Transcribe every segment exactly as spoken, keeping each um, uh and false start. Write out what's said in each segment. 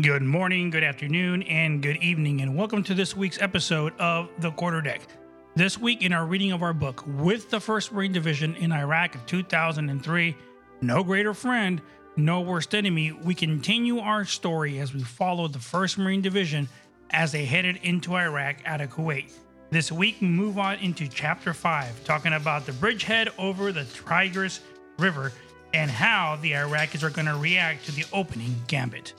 Good morning, good afternoon, and good evening, and welcome to this week's episode of The Quarterdeck. This week, in our reading of our book, With the first Marine Division in Iraq of two thousand three, No Greater Friend, No Worst Enemy, we continue our story as we follow the first Marine Division as they headed into Iraq out of Kuwait. This week, we move on into Chapter five, talking about the bridgehead over the Tigris River and how the Iraqis are going to react to the opening gambit.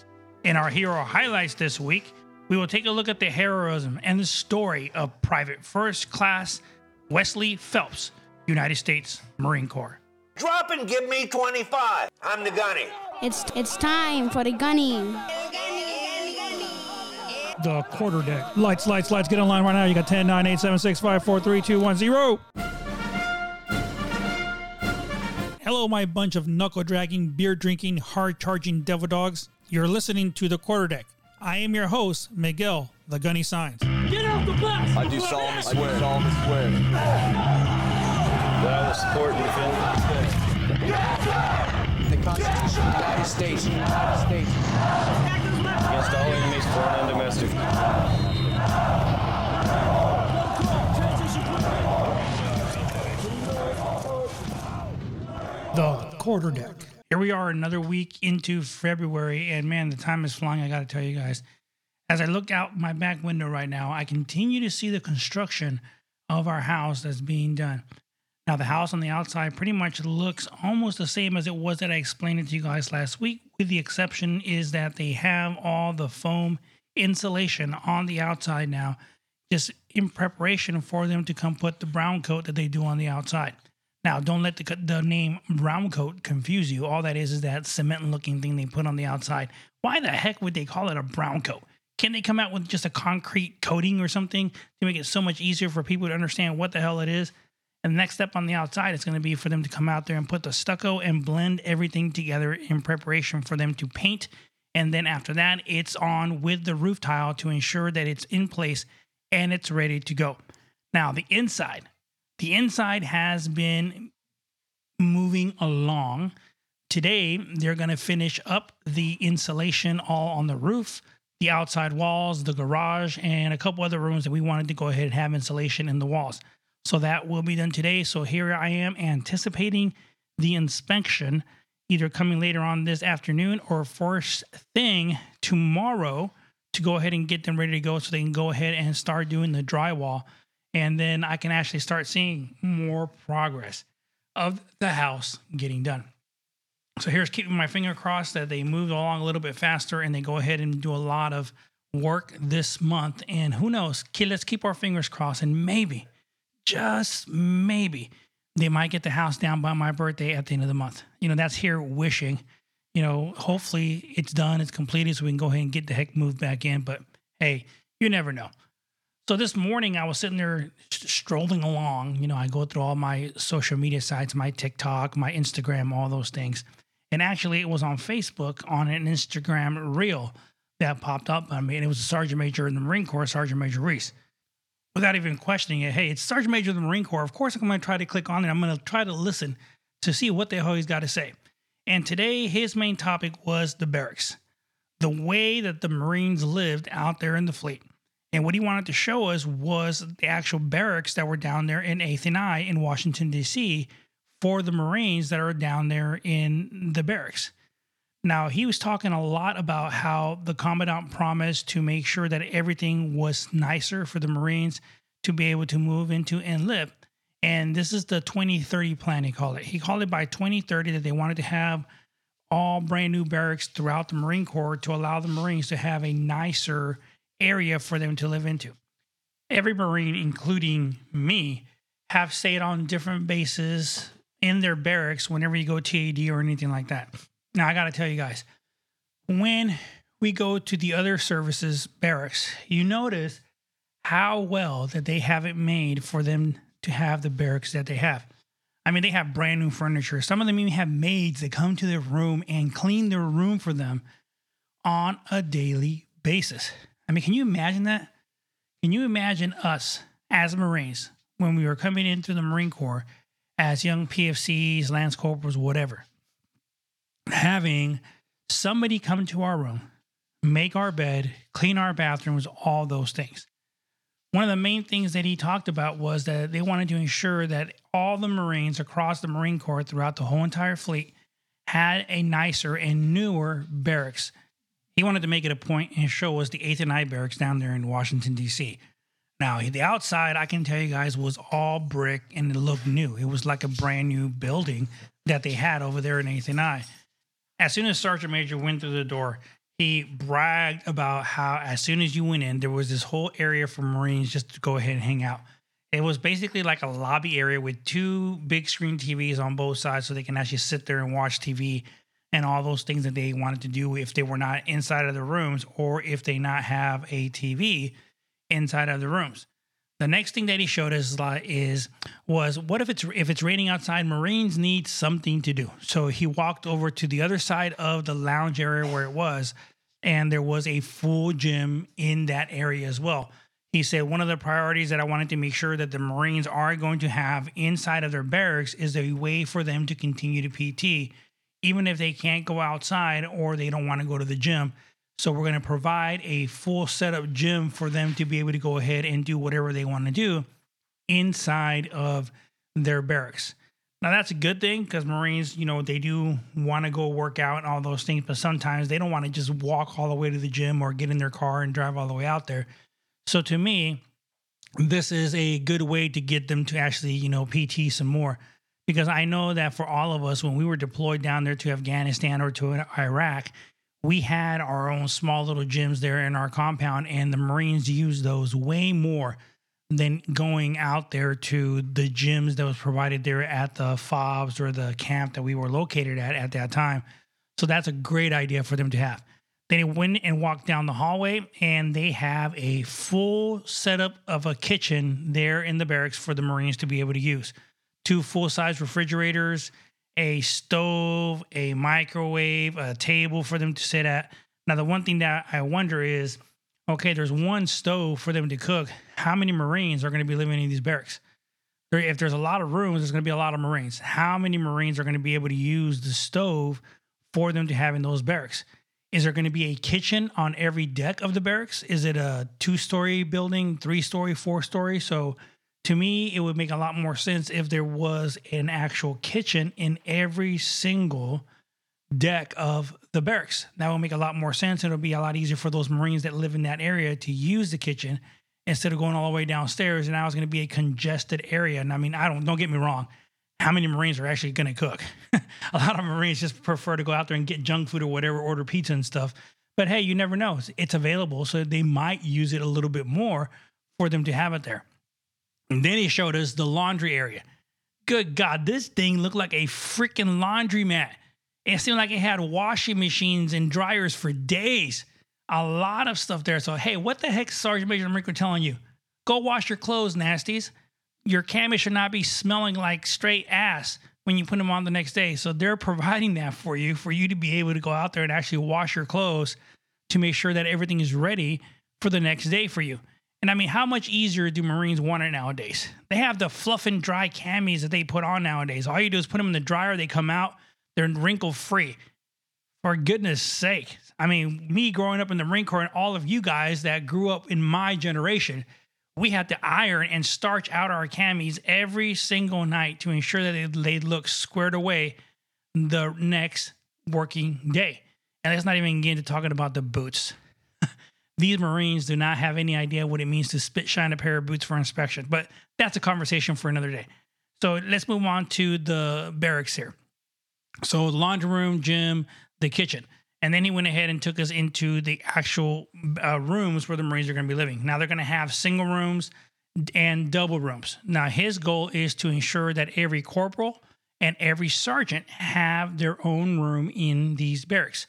In our hero highlights this week, we will take a look at the heroism and the story of Private First Class Wesley Phelps, United States Marine Corps. Drop and give me twenty-five. I'm the gunny. It's it's time for the gunny. The Quarterdeck. Lights, lights, lights. Get online right now. You got ten, nine, eight, seven, six, five, four, three, two, one, zero. Hello, my bunch of knuckle-dragging, beer-drinking, hard-charging devil dogs. You're listening to The Quarterdeck. I am your host, Miguel, the Gunny Sainz. Get off the bus! I do solemnly swear. I do solemnly swear. That I will support and defend the Constitution. The Constitution of the United States. United States. Against all enemies, foreign and domestic. The Quarterdeck. Here we are another week into February, and man, the time is flying, I gotta tell you guys. As I look out my back window right now, I continue to see the construction of our house that's being done. Now, the house on the outside pretty much looks almost the same as it was that I explained it to you guys last week, with the exception is that they have all the foam insulation on the outside now, just in preparation for them to come put the brown coat that they do on the outside. Now, don't let the, the name brown coat confuse you. All that is is that cement-looking thing they put on the outside. Why the heck would they call it a brown coat? Can they come out with just a concrete coating or something to make it so much easier for people to understand what the hell it is? And the next step on the outside is going to be for them to come out there and put the stucco and blend everything together in preparation for them to paint. And then after that, it's on with the roof tile to ensure that it's in place and it's ready to go. Now, the inside. The inside has been moving along. Today, they're going to finish up the insulation all on the roof, the outside walls, the garage, and a couple other rooms that we wanted to go ahead and have insulation in the walls. So that will be done today. So here I am anticipating the inspection either coming later on this afternoon or first thing tomorrow to go ahead and get them ready to go so they can go ahead and start doing the drywall. And then I can actually start seeing more progress of the house getting done. So here's keeping my finger crossed that they move along a little bit faster and they go ahead and do a lot of work this month. And who knows? Let's keep our fingers crossed. And maybe, just maybe, they might get the house down by my birthday at the end of the month. You know, that's here wishing. You know, hopefully it's done, it's completed, so we can go ahead and get the heck moved back in. But hey, you never know. So this morning I was sitting there strolling along. You know, I go through all my social media sites, my TikTok, my Instagram, all those things. And actually it was on Facebook on an Instagram reel that popped up on me. And it was a Sergeant Major in the Marine Corps, Sergeant Major Reese. Without even questioning it, hey, it's Sergeant Major of the Marine Corps. Of course, I'm going to try to click on it. I'm going to try to listen to see what the hell he's got to say. And today his main topic was the barracks, the way that the Marines lived out there in the fleet. And what he wanted to show us was the actual barracks that were down there in eighth and I in Washington, D C for the Marines that are down there in the barracks. Now, he was talking a lot about how the Commandant promised to make sure that everything was nicer for the Marines to be able to move into and live. And this is the twenty thirty plan, he called it. He called it by twenty thirty that they wanted to have all brand new barracks throughout the Marine Corps to allow the Marines to have a nicer area for them to live into. Every Marine, including me, have stayed on different bases in their barracks whenever you go T A D or anything like that. Now, I got to tell you guys, when we go to the other services barracks, you notice how well that they have it made for them to have the barracks that they have. I mean, they have brand new furniture. Some of them even have maids that come to their room and clean their room for them on a daily basis. I mean, can you imagine that? Can you imagine us as Marines when we were coming in through the Marine Corps as young P F Cs, Lance Corporals, whatever, having somebody come to our room, make our bed, clean our bathrooms, all those things. One of the main things that he talked about was that they wanted to ensure that all the Marines across the Marine Corps throughout the whole entire fleet had a nicer and newer barracks. He wanted to make it a point and show us the eighth and ninth barracks down there in Washington, D C. Now, the outside, I can tell you guys, was all brick and it looked new. It was like a brand new building that they had over there in eighth and ninth. As soon as Sergeant Major went through the door, he bragged about how as soon as you went in, there was this whole area for Marines just to go ahead and hang out. It was basically like a lobby area with two big screen T Vs on both sides so they can actually sit there and watch T V and all those things that they wanted to do if they were not inside of the rooms or if they not have a T V inside of the rooms. The next thing that he showed us is was what if it's if it's raining outside, Marines need something to do. So he walked over to the other side of the lounge area where it was, and there was a full gym in that area as well. He said, one of the priorities that I wanted to make sure that the Marines are going to have inside of their barracks is a way for them to continue to P T, even if they can't go outside or they don't want to go to the gym. So we're going to provide a full setup gym for them to be able to go ahead and do whatever they want to do inside of their barracks. Now, that's a good thing because Marines, you know, they do want to go work out and all those things, but sometimes they don't want to just walk all the way to the gym or get in their car and drive all the way out there. So to me, this is a good way to get them to actually, you know, P T some more, because I know that for all of us, when we were deployed down there to Afghanistan or to Iraq, we had our own small little gyms there in our compound, and the Marines used those way more than going out there to the gyms that was provided there at the FOBs or the camp that we were located at at that time. So that's a great idea for them to have. Then he went and walked down the hallway, and they have a full setup of a kitchen there in the barracks for the Marines to be able to use. Two full-size refrigerators, a stove, a microwave, a table for them to sit at. Now, the one thing that I wonder is, okay, there's one stove for them to cook. How many Marines are going to be living in these barracks? If there's a lot of rooms, there's going to be a lot of Marines. How many Marines are going to be able to use the stove for them to have in those barracks? Is there going to be a kitchen on every deck of the barracks? Is it a two-story building, three-story, four-story? So to me, it would make a lot more sense if there was an actual kitchen in every single deck of the barracks. That would make a lot more sense. It'll be a lot easier for those Marines that live in that area to use the kitchen instead of going all the way downstairs. And now it's going to be a congested area. And I mean, I don't don't get me wrong. How many Marines are actually going to cook? A lot of Marines just prefer to go out there and get junk food or whatever, order pizza and stuff. But hey, you never know. It's, it's available, so they might use it a little bit more for them to have it there. And then he showed us the laundry area. Good God, this thing looked like a freaking laundromat. It seemed like it had washing machines and dryers for days. A lot of stuff there. So hey, what the heck is Sergeant Major Mariko telling you? Go wash your clothes, nasties. Your camis should not be smelling like straight ass when you put them on the next day. So they're providing that for you, for you to be able to go out there and actually wash your clothes to make sure that everything is ready for the next day for you. And I mean, how much easier do Marines want it nowadays? They have the fluff and dry camis that they put on nowadays. All you do is put them in the dryer. They come out. They're wrinkle free. For goodness sake. I mean, me growing up in the Marine Corps and all of you guys that grew up in my generation, we had to iron and starch out our camis every single night to ensure that they look squared away the next working day. And that's not even getting to talking about the boots. These Marines do not have any idea what it means to spit shine a pair of boots for inspection, but that's a conversation for another day. So let's move on to the barracks here. So the laundry room, gym, the kitchen. And then he went ahead and took us into the actual uh, rooms where the Marines are going to be living. Now, they're going to have single rooms and double rooms. Now, his goal is to ensure that every corporal and every sergeant have their own room in these barracks,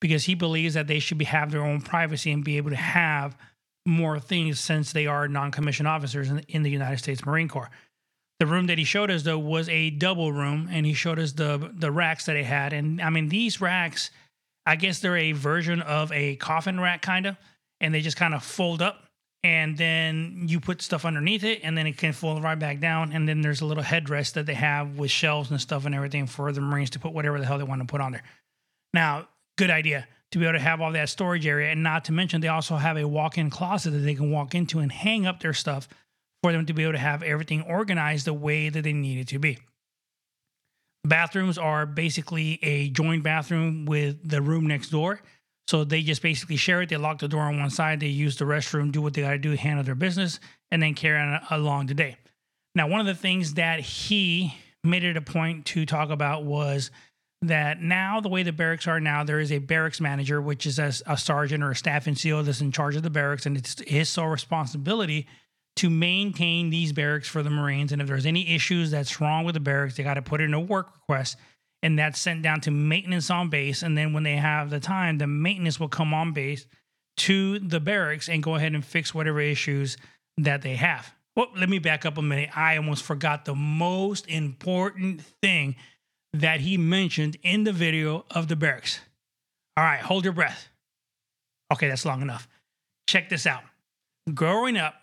because he believes that they should be, have their own privacy and be able to have more things since they are non-commissioned officers in, in the United States Marine Corps. The room that he showed us, though, was a double room, and he showed us the, the racks that it had. And, I mean, these racks, I guess they're a version of a coffin rack kind of, and they just kind of fold up and then you put stuff underneath it and then it can fold right back down. And then there's a little headrest that they have with shelves and stuff and everything for the Marines to put whatever the hell they want to put on there. Now, good idea. to be able to have all that storage area. And not to mention, they also have a walk-in closet that they can walk into and hang up their stuff for them to be able to have everything organized the way that they need it to be. Bathrooms are basically a joint bathroom with the room next door. So they just basically share it. They lock the door on one side. They use the restroom, do what they got to do, handle their business, and then carry on along the day. Now, one of the things that he made it a point to talk about was that now the way the barracks are now, there is a barracks manager, which is a, a sergeant or a staff and SEAL that's in charge of the barracks. And it's his sole responsibility to maintain these barracks for the Marines. And if there's any issues that's wrong with the barracks, they got to put in a work request, and that's sent down to maintenance on base. And then when they have the time, the maintenance will come on base to the barracks and go ahead and fix whatever issues that they have. Well, let me back up a minute. I almost forgot the most important thing that he mentioned in the video of the barracks. All right, hold your breath. Okay, that's long enough. Check this out. Growing up,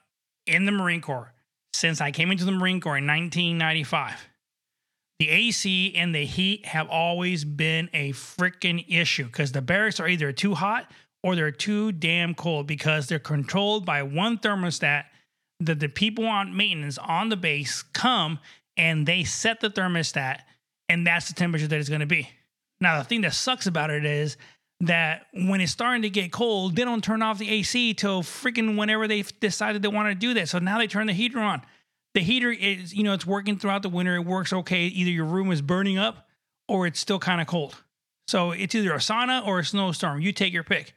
in the Marine Corps, since I came into the Marine Corps in nineteen ninety-five, the A C and the heat have always been a freaking issue because the barracks are either too hot or they're too damn cold because they're controlled by one thermostat that the people on maintenance on the base come and they set the thermostat, and that's the temperature that it's going to be. Now, the thing that sucks about it is that when it's starting to get cold, they don't turn off the A C till freaking whenever they decided they want to do that. So now they turn the heater on. The heater is, you know, it's working throughout the winter. It works okay. Either your room is burning up or it's still kind of cold. So it's either a sauna or a snowstorm. You take your pick.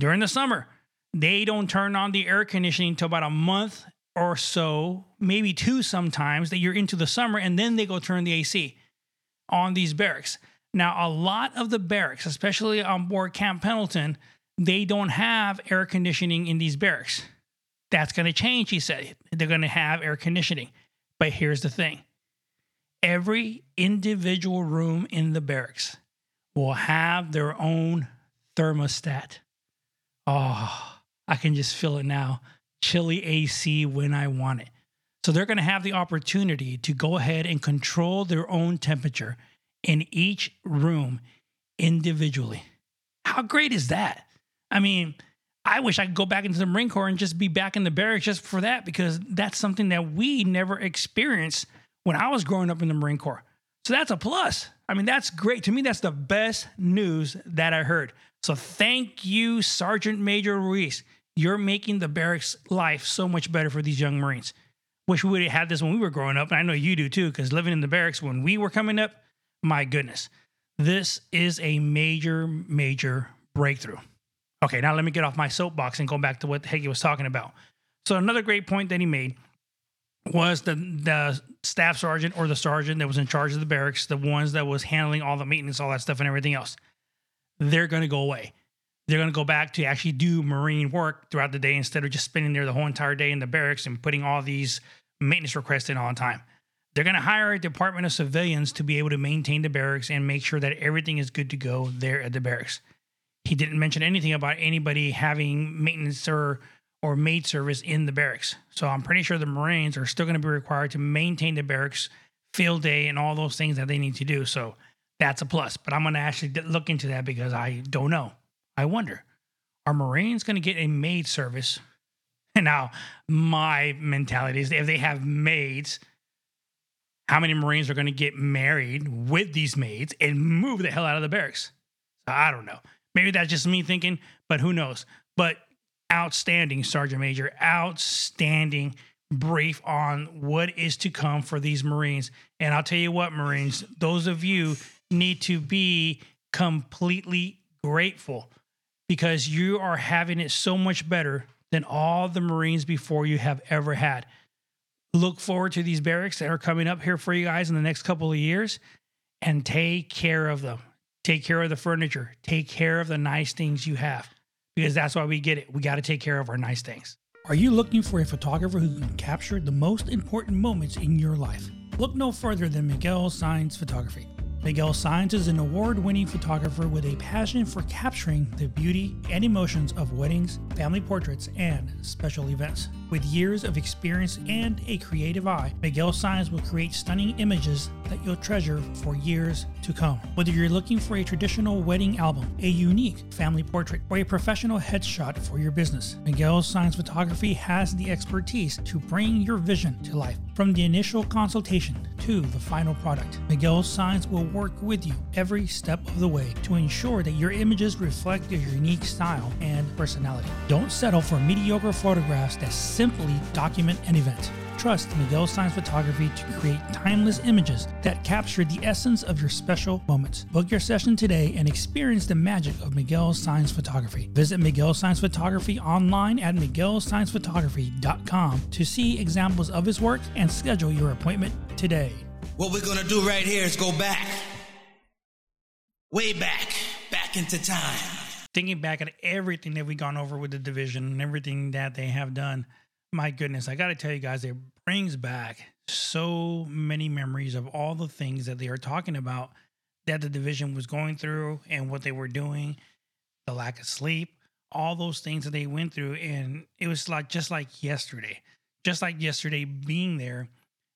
During the summer, they don't turn on the air conditioning until about a month or so, maybe two sometimes, that you're into the summer, and then they go turn the A C on these barracks. Now, a lot of the barracks, especially on board Camp Pendleton, they don't have air conditioning in these barracks. That's going to change, he said. They're going to have air conditioning. But here's the thing. Every individual room in the barracks will have their own thermostat. Oh, I can just feel it now. Chilly A C when I want it. So they're going to have the opportunity to go ahead and control their own temperature in each room individually. How great is that? I mean, I wish I could go back into the Marine Corps and just be back in the barracks just for that, because that's something that we never experienced when I was growing up in the Marine Corps. So that's a plus. I mean, that's great. To me, that's the best news that I heard. So thank you, Sergeant Major Ruiz. You're making the barracks life so much better for these young Marines. Wish we would have had this when we were growing up, and I know you do too, because living in the barracks when we were coming up, my goodness, this is a major, major breakthrough. Okay, now let me get off my soapbox and go back to what the heck he was talking about. So another great point that he made was the, the staff sergeant or the sergeant that was in charge of the barracks, the ones that was handling all the maintenance, all that stuff and everything else, they're going to go away. They're going to go back to actually do Marine work throughout the day instead of just spending there the whole entire day in the barracks and putting all these maintenance requests in on time. They're going to hire a department of civilians to be able to maintain the barracks and make sure that everything is good to go there at the barracks. He didn't mention anything about anybody having maintenance or, or maid service in the barracks. So I'm pretty sure the Marines are still going to be required to maintain the barracks, field day, and all those things that they need to do. So that's a plus. But I'm going to actually look into that because I don't know. I wonder, are Marines going to get a maid service? And now my mentality is if they have maids, how many Marines are going to get married with these maids and move the hell out of the barracks? I don't know. Maybe that's just me thinking, but who knows? But outstanding, Sergeant Major, outstanding brief on what is to come for these Marines. And I'll tell you what, Marines, those of you need to be completely grateful because you are having it so much better than all the Marines before you have ever had. Look forward to these barracks that are coming up here for you guys in the next couple of years and take care of them. Take care of the furniture. Take care of the nice things you have because that's why we get it. We got to take care of our nice things. Are you looking for a photographer who can capture the most important moments in your life? Look no further than Miguel Sainz Photography. Miguel Sainz is an award-winning photographer with a passion for capturing the beauty and emotions of weddings, family portraits, and special events. With years of experience and a creative eye, Miguel Sainz will create stunning images that you'll treasure for years to come. Whether you're looking for a traditional wedding album, a unique family portrait, or a professional headshot for your business, Miguel Sainz Photography has the expertise to bring your vision to life. From the initial consultation to the final product, Miguel Sainz will work with you every step of the way to ensure that your images reflect your unique style and personality. Don't settle for mediocre photographs that simply document an event. Trust Miguel Sainz Photography to create timeless images that capture the essence of your special moments. Book your session today and experience the magic of Miguel Sainz Photography. Visit Miguel Sainz Photography online at miguel sainz photography dot com to see examples of his work and schedule your appointment today. What we're going to do right here is go back, way back, back into time. Thinking back at everything that we've gone over with the division and everything that they have done, my goodness, I got to tell you guys, it brings back so many memories of all the things that they are talking about that the division was going through and what they were doing, the lack of sleep, all those things that they went through. And it was like just like yesterday, just like yesterday being there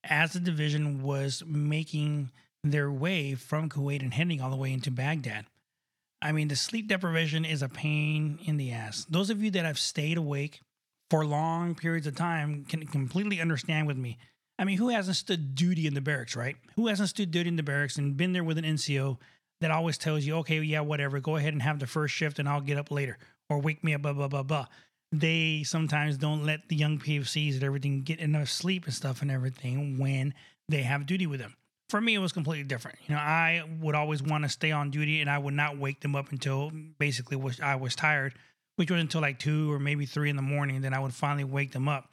as the division was making their way from Kuwait and heading all the way into Baghdad. I mean, the sleep deprivation is a pain in the ass. Those of you that have stayed awake for long periods of time can completely understand with me. I mean, who hasn't stood duty in the barracks, right? Who hasn't stood duty in the barracks and been there with an N C O that always tells you, okay, yeah, whatever, go ahead and have the first shift and I'll get up later or wake me up, blah, blah, blah, blah. They sometimes don't let the young P F Cs and everything get enough sleep and stuff and everything when they have duty with them. For me, it was completely different. You know, I would always want to stay on duty and I would not wake them up until basically I was tired, which was until like two or maybe three in the morning. Then I would finally wake them up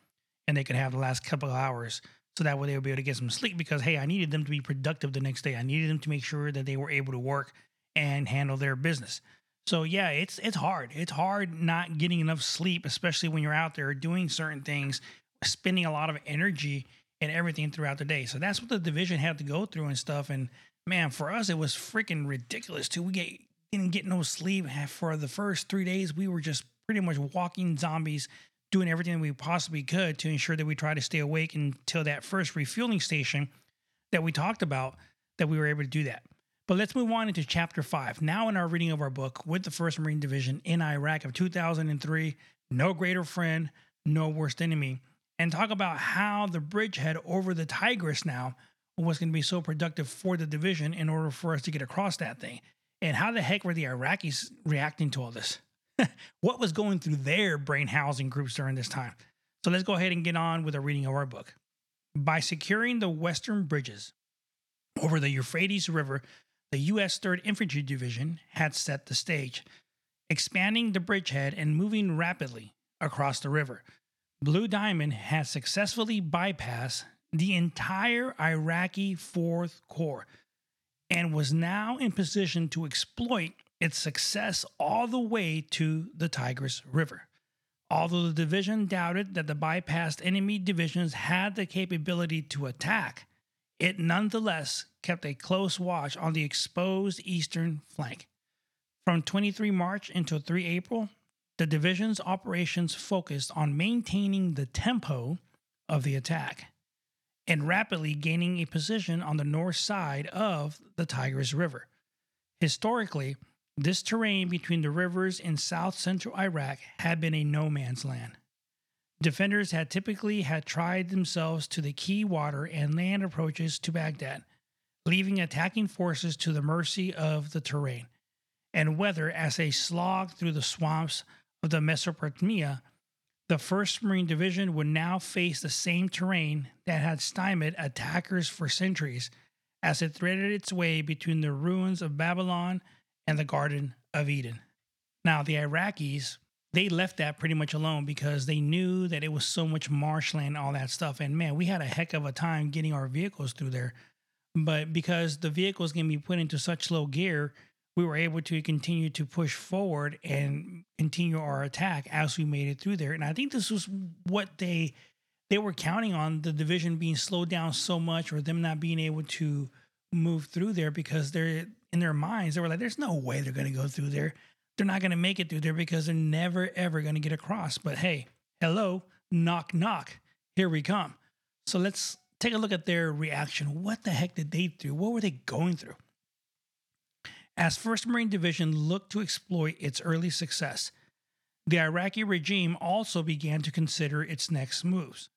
and they could have the last couple of hours. So that way they would be able to get some sleep because, hey, I needed them to be productive the next day. I needed them to make sure that they were able to work and handle their business. So yeah, it's it's hard. It's hard not getting enough sleep, especially when you're out there doing certain things, spending a lot of energy and everything throughout the day. So that's what the division had to go through and stuff. And man, for us, it was freaking ridiculous too. We get, didn't get no sleep for the first three days. We were just pretty much walking zombies, doing everything we possibly could to ensure that we try to stay awake until that first refueling station that we talked about, that we were able to do that. But let's move on into chapter five. Now in our reading of our book with the first Marine Division in Iraq of two thousand three, No Greater Friend, No Worst Enemy, and talk about how the bridgehead over the Tigris now was going to be so productive for the division in order for us to get across that thing. And how the heck were the Iraqis reacting to all this? What was going through their brain housing groups during this time? So let's go ahead and get on with a reading of our book. By securing the western bridges over the Euphrates River, the U S third Infantry Division had set the stage, expanding the bridgehead and moving rapidly across the river. Blue Diamond had successfully bypassed the entire Iraqi Fourth Corps and was now in position to exploit its success all the way to the Tigris River. Although the division doubted that the bypassed enemy divisions had the capability to attack, it nonetheless kept a close watch on the exposed eastern flank. From twenty-third of March until third of April, the division's operations focused on maintaining the tempo of the attack and rapidly gaining a position on the north side of the Tigris River. Historically, this terrain between the rivers in south-central Iraq had been a no-man's land. Defenders had typically had tried themselves to the key water and land approaches to Baghdad, leaving attacking forces to the mercy of the terrain and weather as they slog through the swamps of the Mesopotamia. The first Marine Division would now face the same terrain that had stymied attackers for centuries as it threaded its way between the ruins of Babylon and the Garden of Eden. Now, the Iraqis, they left that pretty much alone because they knew that it was so much marshland and all that stuff. And man, we had a heck of a time getting our vehicles through there. But because the vehicles can be put into such low gear, we were able to continue to push forward and continue our attack as we made it through there. And I think this was what they they were counting on, the division being slowed down so much or them not being able to move through there because they're in their minds. They were like, there's no way they're going to go through there. They're not going to make it through there because they're never, ever going to get across. But hey, hello, knock, knock. Here we come. So let's take a look at their reaction. What the heck did they do? What were they going through? As first Marine Division looked to exploit its early success, the Iraqi regime also began to consider its next moves.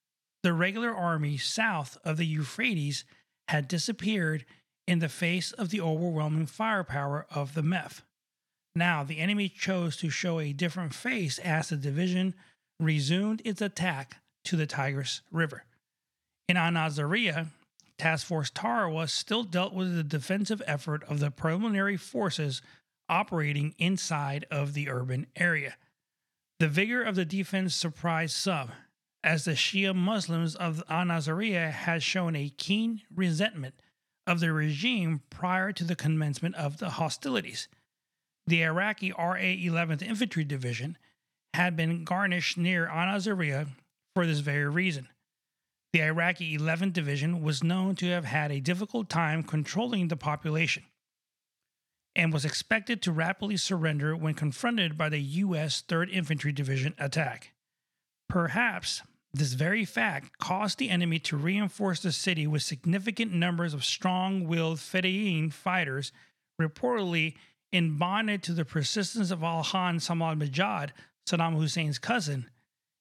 The regular army south of the Euphrates had disappeared in the face of the overwhelming firepower of the M E F. Now, the enemy chose to show a different face as the division resumed its attack to the Tigris River. In An Nasiriyah, Task Force Tarawa still dealt with the defensive effort of the preliminary forces operating inside of the urban area. The vigor of the defense surprised some, as the Shia Muslims of An Nasiriyah had shown a keen resentment of the regime prior to the commencement of the hostilities. The Iraqi R A eleventh Infantry Division had been garnished near An Nasiriyah for this very reason. The Iraqi eleventh Division was known to have had a difficult time controlling the population and was expected to rapidly surrender when confronted by the U S third Infantry Division attack. Perhaps this very fact caused the enemy to reinforce the city with significant numbers of strong-willed Fedayeen fighters, reportedly in bondage to the persistence of Al-Han Ahmadinejad, Saddam Hussein's cousin,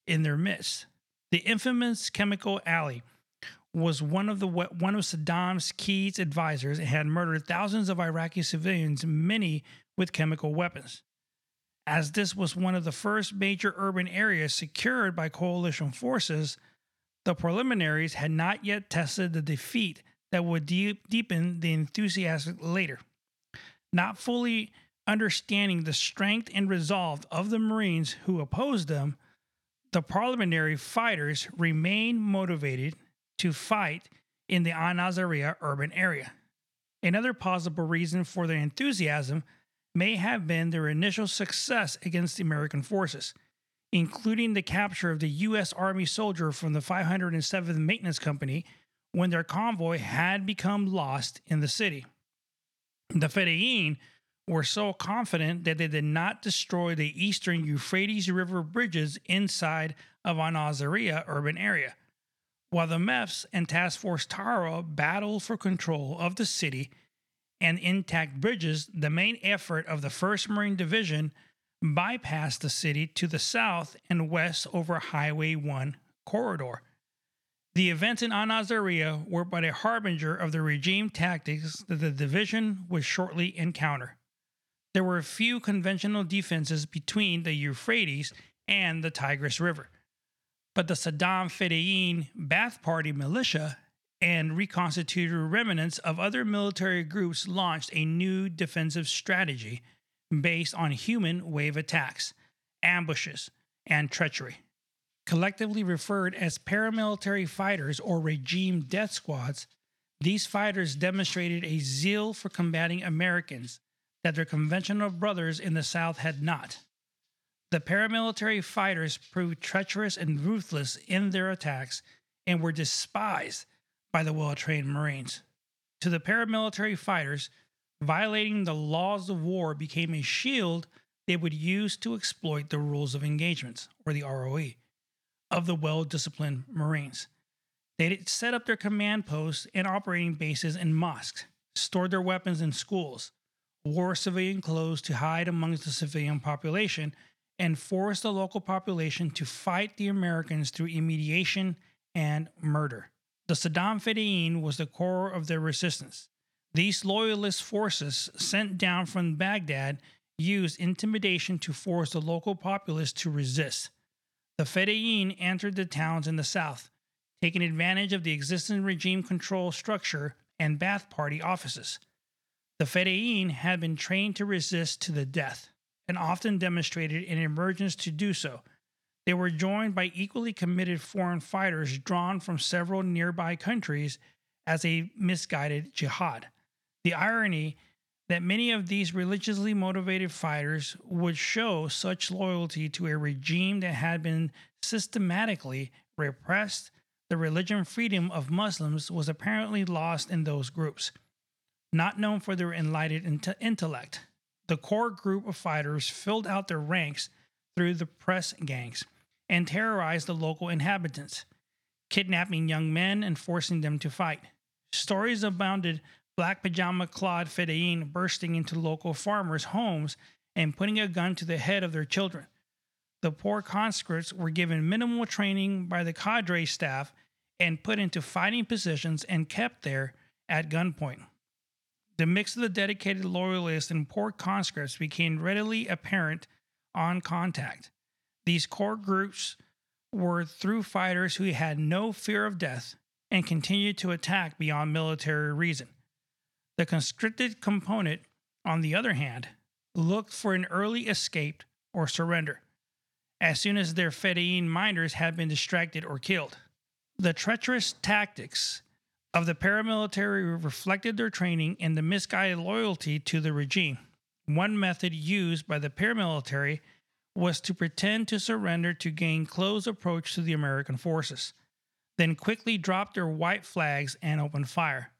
in their midst. The infamous Chemical Ali was one of the one of Saddam's key advisors and had murdered thousands of Iraqi civilians, many with chemical weapons. As this was one of the first major urban areas secured by coalition forces, the preliminaries had not yet tested the defeat that would deep, deepen the enthusiasm later. Not fully understanding the strength and resolve of the Marines who opposed them, the parliamentary fighters remained motivated to fight in the An Nasiriyah urban area. Another possible reason for their enthusiasm may have been their initial success against the American forces, including the capture of the U S Army soldier from the five hundred seventh Maintenance Company when their convoy had become lost in the city. The Fedayeen were so confident that they did not destroy the eastern Euphrates River bridges inside of An Nasiriyah urban area. While the M E Fs and Task Force Tarawa battled for control of the city and intact bridges, the main effort of the first Marine Division bypassed the city to the south and west over Highway one corridor. The events in An Nasiriyah were but a harbinger of the regime tactics that the division would shortly encounter. There were few conventional defenses between the Euphrates and the Tigris River, but the Saddam Fedayeen Ba'ath Party militia and reconstituted remnants of other military groups launched a new defensive strategy based on human wave attacks, ambushes, and treachery. Collectively referred as paramilitary fighters or regime death squads, these fighters demonstrated a zeal for combating Americans that their conventional brothers in the South had not. The paramilitary fighters proved treacherous and ruthless in their attacks and were despised by the well-trained Marines. To the paramilitary fighters, violating the laws of war became a shield they would use to exploit the rules of engagements, or the R O E. Of the well-disciplined Marines. They set up their command posts and operating bases in mosques, stored their weapons in schools, wore civilian clothes to hide amongst the civilian population, and forced the local population to fight the Americans through intimidation and murder. The Saddam Fedayeen was the core of their resistance. These loyalist forces sent down from Baghdad used intimidation to force the local populace to resist. The Fedayeen entered the towns in the south, taking advantage of the existing regime control structure and Ba'ath Party offices. The Fedayeen had been trained to resist to the death, and often demonstrated an emergence to do so. They were joined by equally committed foreign fighters drawn from several nearby countries as a misguided jihad. The irony that many of these religiously motivated fighters would show such loyalty to a regime that had been systematically repressed, the religion freedom of Muslims was apparently lost in those groups. not known for their enlightened inte- intellect. The core group of fighters filled out their ranks through the press gangs and terrorized the local inhabitants, kidnapping young men and forcing them to fight. Stories abounded, black pajama-clad Fedayeen bursting into local farmers' homes and putting a gun to the head of their children. The poor conscripts were given minimal training by the cadre staff and put into fighting positions and kept there at gunpoint. The mix of the dedicated loyalists and poor conscripts became readily apparent on contact. These core groups were through fighters who had no fear of death and continued to attack beyond military reason. The conscripted component, on the other hand, looked for an early escape or surrender, as soon as their Fedayeen minders had been distracted or killed. The treacherous tactics of the paramilitary reflected their training and the misguided loyalty to the regime. One method used by the paramilitary was to pretend to surrender to gain close approach to the American forces, then quickly drop their white flags and open fire.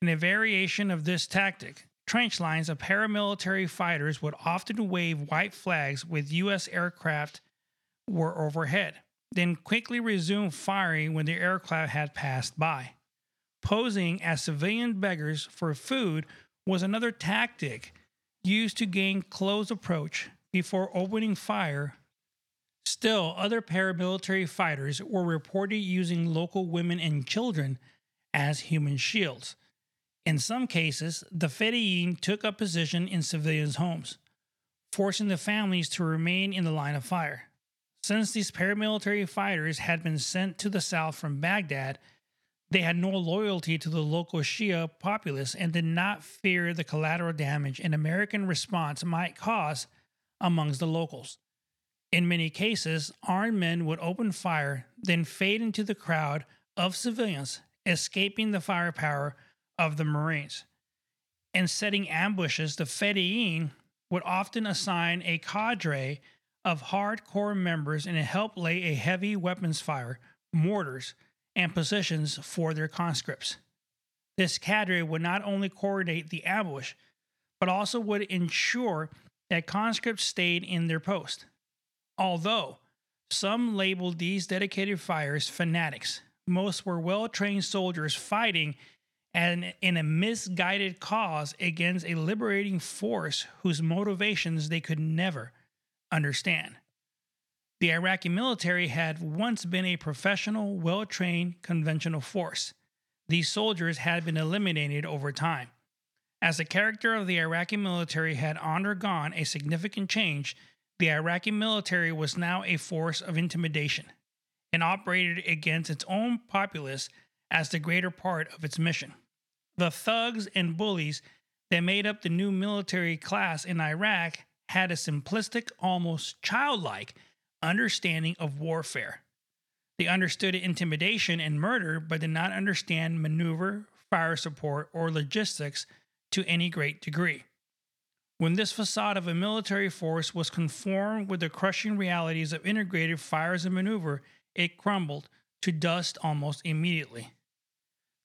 In a variation of this tactic, trench lines of paramilitary fighters would often wave white flags with U S aircraft were overhead, then quickly resume firing when the aircraft had passed by. Posing as civilian beggars for food was another tactic used to gain close approach before opening fire. Still, other paramilitary fighters were reported using local women and children as human shields. In some cases, the Fedayeen took up position in civilians' homes, forcing the families to remain in the line of fire. Since these paramilitary fighters had been sent to the south from Baghdad, they had no loyalty to the local Shia populace and did not fear the collateral damage an American response might cause amongst the locals. In many cases, armed men would open fire, then fade into the crowd of civilians, escaping the firepower of the Marines. In setting ambushes, the Fedayeen would often assign a cadre of hardcore members and help lay a heavy weapons fire, mortars, and positions for their conscripts. This cadre would not only coordinate the ambush, but also would ensure that conscripts stayed in their post. Although some labeled these dedicated fighters fanatics, most were well-trained soldiers fighting and in a misguided cause against a liberating force whose motivations they could never understand. The Iraqi military had once been a professional, well-trained, conventional force. These soldiers had been eliminated over time, as the character of the Iraqi military had undergone a significant change. The Iraqi military was now a force of intimidation and operated against its own populace as the greater part of its mission. The thugs and bullies that made up the new military class in Iraq had a simplistic, almost childlike understanding of warfare. They understood intimidation and murder, but did not understand maneuver, fire support, or logistics to any great degree. When this facade of a military force was conformed with the crushing realities of integrated fires and maneuver, it crumbled to dust almost immediately.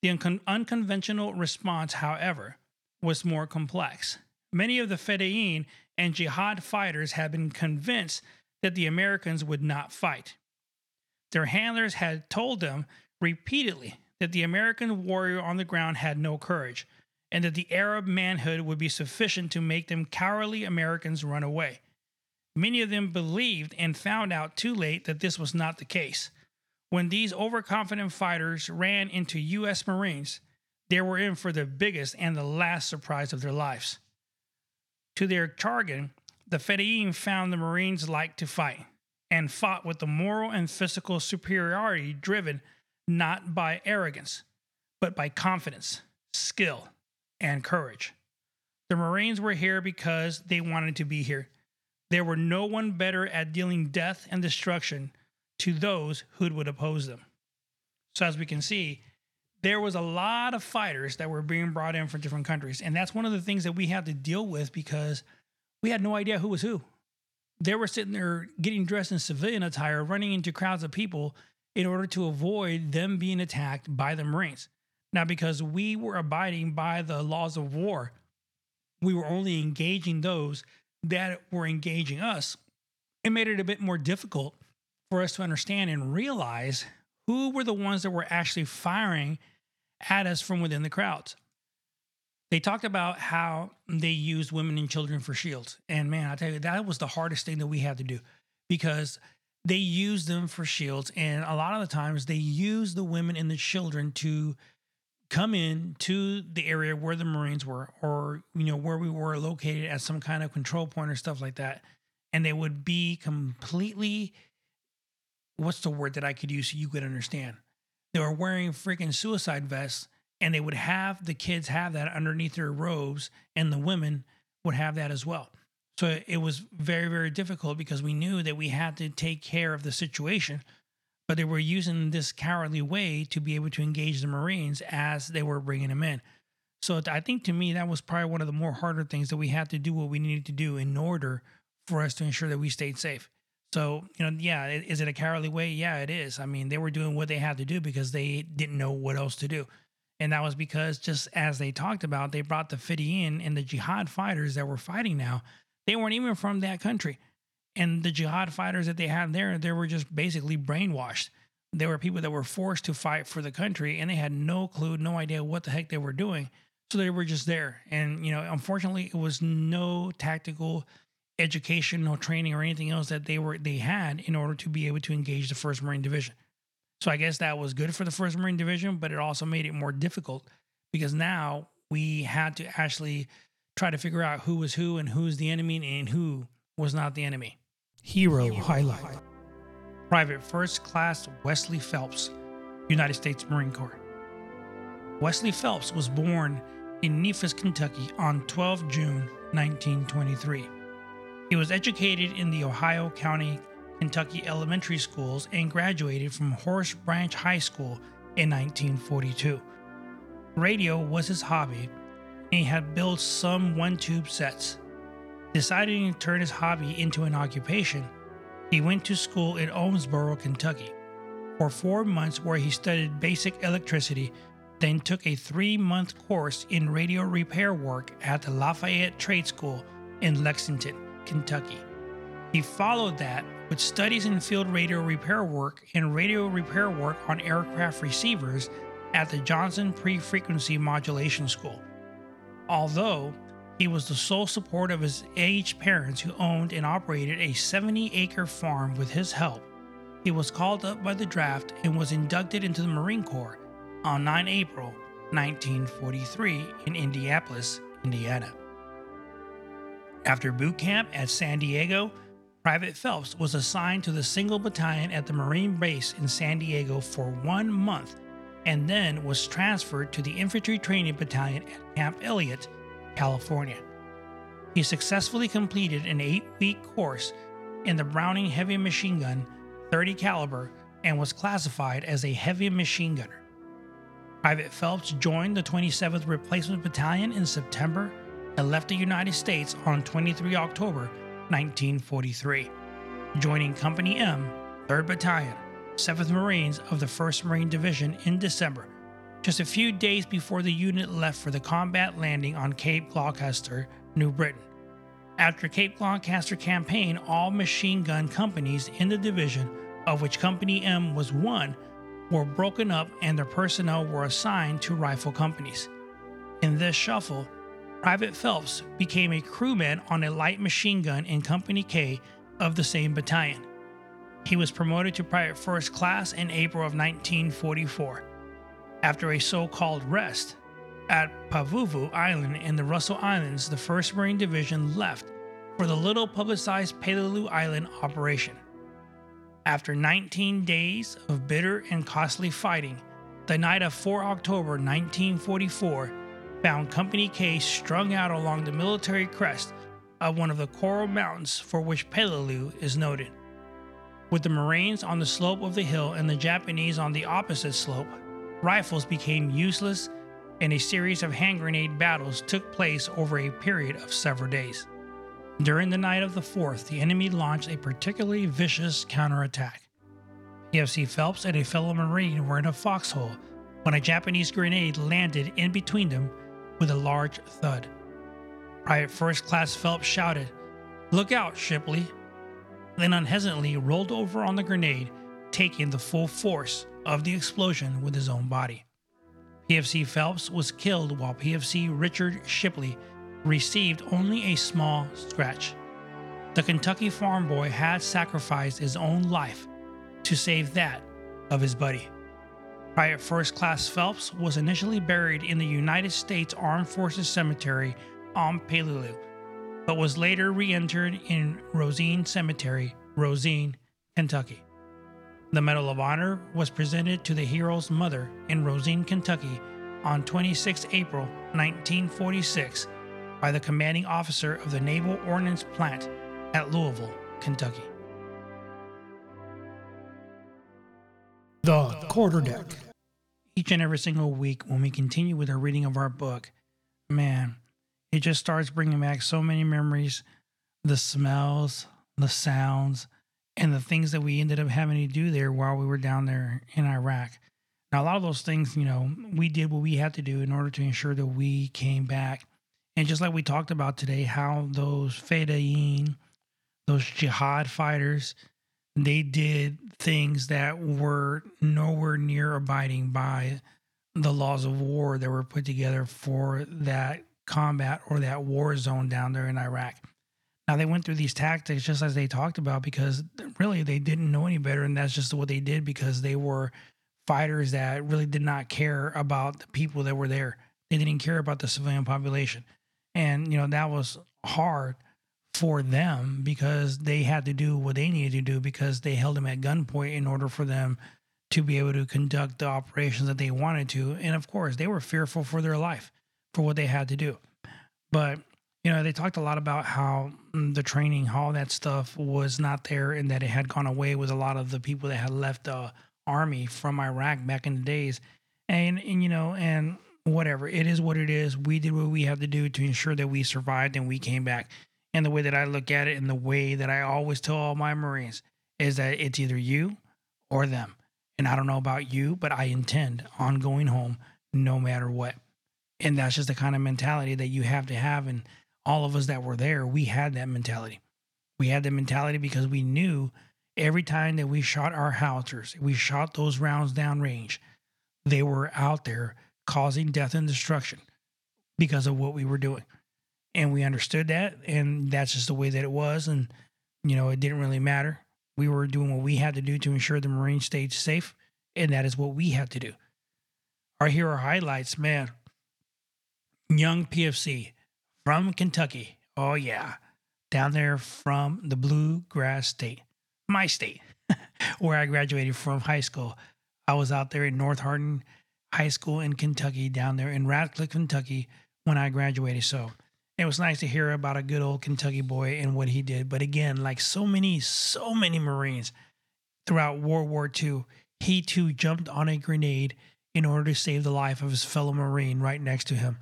The un- unconventional response, however, was more complex. Many of the Fedayeen and jihad fighters had been convinced that the Americans would not fight. Their handlers had told them repeatedly that the American warrior on the ground had no courage, and that the Arab manhood would be sufficient to make them cowardly Americans run away. Many of them believed and found out too late that this was not the case. When these overconfident fighters ran into U S Marines, they were in for the biggest and the last surprise of their lives. To their chagrin, the Fedayeen found the Marines liked to fight, and fought with the moral and physical superiority driven not by arrogance, but by confidence, skill, and courage. The Marines were here because they wanted to be here. There were no one better at dealing death and destruction to those who would oppose them. So as we can see, there was a lot of fighters that were being brought in from different countries. And that's one of the things that we had to deal with because we had no idea who was who. They were sitting there getting dressed in civilian attire, running into crowds of people in order to avoid them being attacked by the Marines. Now, because we were abiding by the laws of war, we were only engaging those that were engaging us. It made it a bit more difficult for us to understand and realize who were the ones that were actually firing at us from within the crowds. They talked about how they used women and children for shields. And man, I tell you, that was the hardest thing that we had to do, because they used them for shields. And a lot of the times they used the women and the children to come in to the area where the Marines were, or, you know, where we were located at some kind of control point or stuff like that. And they would be completely, what's the word that I could use so you could understand? They were wearing freaking suicide vests, and they would have the kids have that underneath their robes, and the women would have that as well. So it was very, very difficult, because we knew that we had to take care of the situation, but they were using this cowardly way to be able to engage the Marines as they were bringing them in. So I think, to me, that was probably one of the more harder things, that we had to do what we needed to do in order for us to ensure that we stayed safe. So, you know, yeah, is it a cowardly way? Yeah, it is. I mean, they were doing what they had to do because they didn't know what else to do. And that was because, just as they talked about, they brought the Fedayeen and the jihad fighters that were fighting now. They weren't even from that country. And the jihad fighters that they had there, they were just basically brainwashed. They were people that were forced to fight for the country, and they had no clue, no idea what the heck they were doing. So they were just there. And, you know, unfortunately, it was no tactical education, no training or anything else that they were they had in order to be able to engage the first Marine Division. So I guess that was good for the first Marine Division, but it also made it more difficult, because now we had to actually try to figure out who was who and who's the enemy and who was not the enemy. Hero, Hero highlight. highlight. Private First Class Wesley Phelps, United States Marine Corps. Wesley Phelps was born in Nefis, Kentucky on the twelfth of June, nineteen twenty-three. He was educated in the Ohio County, Kentucky elementary schools and graduated from Horse Branch High School in nineteen forty-two. Radio was his hobby, and he had built some one-tube sets. Deciding to turn his hobby into an occupation, he went to school in Owensboro, Kentucky, for four months where he studied basic electricity, then took a three-month course in radio repair work at the Lafayette Trade School in Lexington, Kentucky. He followed that with studies in field radio repair work and radio repair work on aircraft receivers at the Johnson Pre-Frequency Modulation School. Although he was the sole support of his aged parents, who owned and operated a seventy-acre farm with his help, he was called up by the draft and was inducted into the Marine Corps on the ninth of April, nineteen forty-three in Indianapolis, Indiana. After boot camp at San Diego, Private Phelps was assigned to the single battalion at the Marine base in San Diego for one month and then was transferred to the infantry training battalion at Camp Elliott, California. He successfully completed an eight-week course in the Browning heavy machine gun thirty caliber and was classified as a heavy machine gunner. Private Phelps joined the twenty-seventh Replacement Battalion in September and left the United States on the twenty-third of October, nineteen forty-three, joining Company M, third Battalion, seventh Marines of the first Marine Division in December, just a few days before the unit left for the combat landing on Cape Gloucester, New Britain. After Cape Gloucester campaign, all machine gun companies in the division, of which Company M was one, were broken up and their personnel were assigned to rifle companies. In this shuffle, Private Phelps became a crewman on a light machine gun in Company K of the same battalion. He was promoted to Private First Class in April of nineteen forty-four. After a so-called rest at Pavuvu Island in the Russell Islands, the first Marine Division left for the little publicized Peleliu Island operation. After nineteen days of bitter and costly fighting, the night of the fourth of October, nineteen forty-four, found Company K strung out along the military crest of one of the Coral Mountains, for which Peleliu is noted. With the Marines on the slope of the hill and the Japanese on the opposite slope, rifles became useless, and a series of hand grenade battles took place over a period of several days. During the night of the fourth, the enemy launched a particularly vicious counterattack. P F C Phelps and a fellow Marine were in a foxhole when a Japanese grenade landed in between them with a large thud. Private First Class Phelps shouted, "Look out, Shipley," then unhesitantly rolled over on the grenade, taking the full force of the explosion with his own body. P F C Phelps was killed while P F C Richard Shipley received only a small scratch. The Kentucky farm boy had sacrificed his own life to save that of his buddy. Private First Class Phelps was initially buried in the United States Armed Forces Cemetery on Peleliu, but was later re-entered in Rosine Cemetery, Rosine, Kentucky. The Medal of Honor was presented to the hero's mother in Rosine, Kentucky on the twenty-sixth of April, nineteen forty-six by the commanding officer of the Naval Ordnance Plant at Louisville, Kentucky. The Quarterdeck. Each and every single week when we continue with our reading of our book, man, it just starts bringing back so many memories, the smells, the sounds, and the things that we ended up having to do there while we were down there in Iraq. Now, a lot of those things, you know, we did what we had to do in order to ensure that we came back. And just like we talked about today, how those Fedayeen, those jihad fighters, they did things that were nowhere near abiding by the laws of war that were put together for that combat or that war zone down there in Iraq. Now, they went through these tactics just as they talked about because really they didn't know any better, and that's just what they did because they were fighters that really did not care about the people that were there. They didn't care about the civilian population. And, you know, that was hard for them because they had to do what they needed to do because they held them at gunpoint in order for them to be able to conduct the operations that they wanted to. And, of course, they were fearful for their life, for what they had to do. But, you know, they talked a lot about how the training, how that stuff was not there and that it had gone away with a lot of the people that had left the army from Iraq back in the days. And, and you know, and whatever. It is what it is. We did what we had to do to ensure that we survived and we came back. And the way that I look at it and the way that I always tell all my Marines is that it's either you or them. And I don't know about you, but I intend on going home no matter what. And that's just the kind of mentality that you have to have. And all of us that were there, we had that mentality. We had that mentality because we knew every time that we shot our howitzers, we shot those rounds downrange, they were out there causing death and destruction because of what we were doing. And we understood that. And that's just the way that it was. And, you know, it didn't really matter. We were doing what we had to do to ensure the Marines stayed safe. And that is what we had to do. Our hero highlights, man. Young P F C from Kentucky. Oh, yeah. Down there from the Bluegrass State, my state, where I graduated from high school. I was out there in North Hardin High School in Kentucky, down there in Radcliffe, Kentucky, when I graduated. So it was nice to hear about a good old Kentucky boy and what he did. But again, like so many, so many Marines throughout World War Two, he too jumped on a grenade in order to save the life of his fellow Marine right next to him.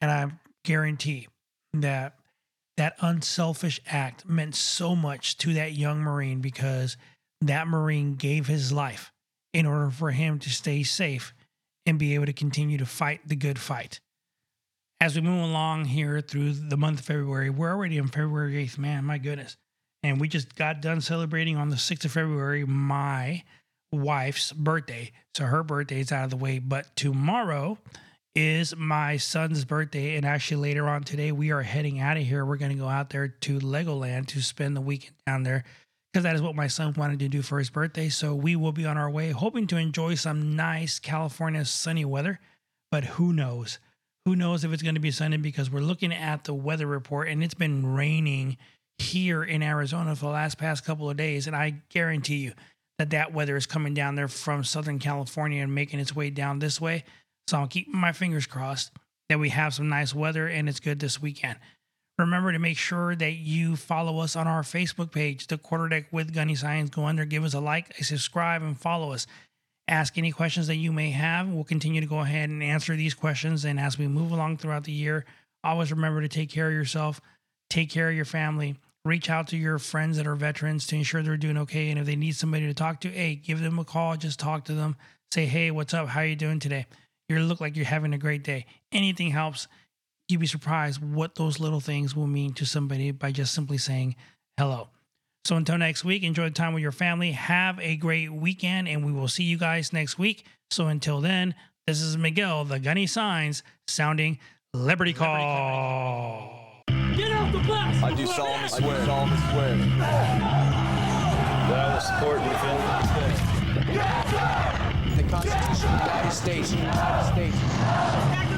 And I guarantee that that unselfish act meant so much to that young Marine because that Marine gave his life in order for him to stay safe and be able to continue to fight the good fight. As we move along here through the month of February, we're already on February eighth, man, my goodness. And we just got done celebrating on the sixth of February, my wife's birthday. So her birthday is out of the way, but tomorrow is my son's birthday, and actually later on today we are heading out of here. We're going to go out there to Legoland to spend the weekend down there because that is what my son wanted to do for his birthday. So we will be on our way, hoping to enjoy some nice California sunny weather, but who knows? Who knows if it's going to be sunny because we're looking at the weather report, and it's been raining here in Arizona for the last past couple of days, and I guarantee you that that weather is coming down there from Southern California and making its way down this way. So I'll keep my fingers crossed that we have some nice weather and it's good this weekend. Remember to make sure that you follow us on our Facebook page, The Quarterdeck with Gunny Science. Go under, give us a like, a subscribe, and follow us. Ask any questions that you may have. We'll continue to go ahead and answer these questions. And as we move along throughout the year, always remember to take care of yourself, take care of your family, reach out to your friends that are veterans to ensure they're doing okay. And if they need somebody to talk to, hey, give them a call, just talk to them. say, hey, what's up? How are you doing today? You look like you're having a great day. Anything helps. You'd be surprised what those little things will mean to somebody by just simply saying hello. So until next week, enjoy the time with your family. Have a great weekend, and we will see you guys next week. So until then, this is Miguel, the Gunny Sainz, sounding Liberty Call. Get off the bus! I do solemnly swear. I do solemnly swear that I will support and defend the United States. The Constitution of the United States. United States.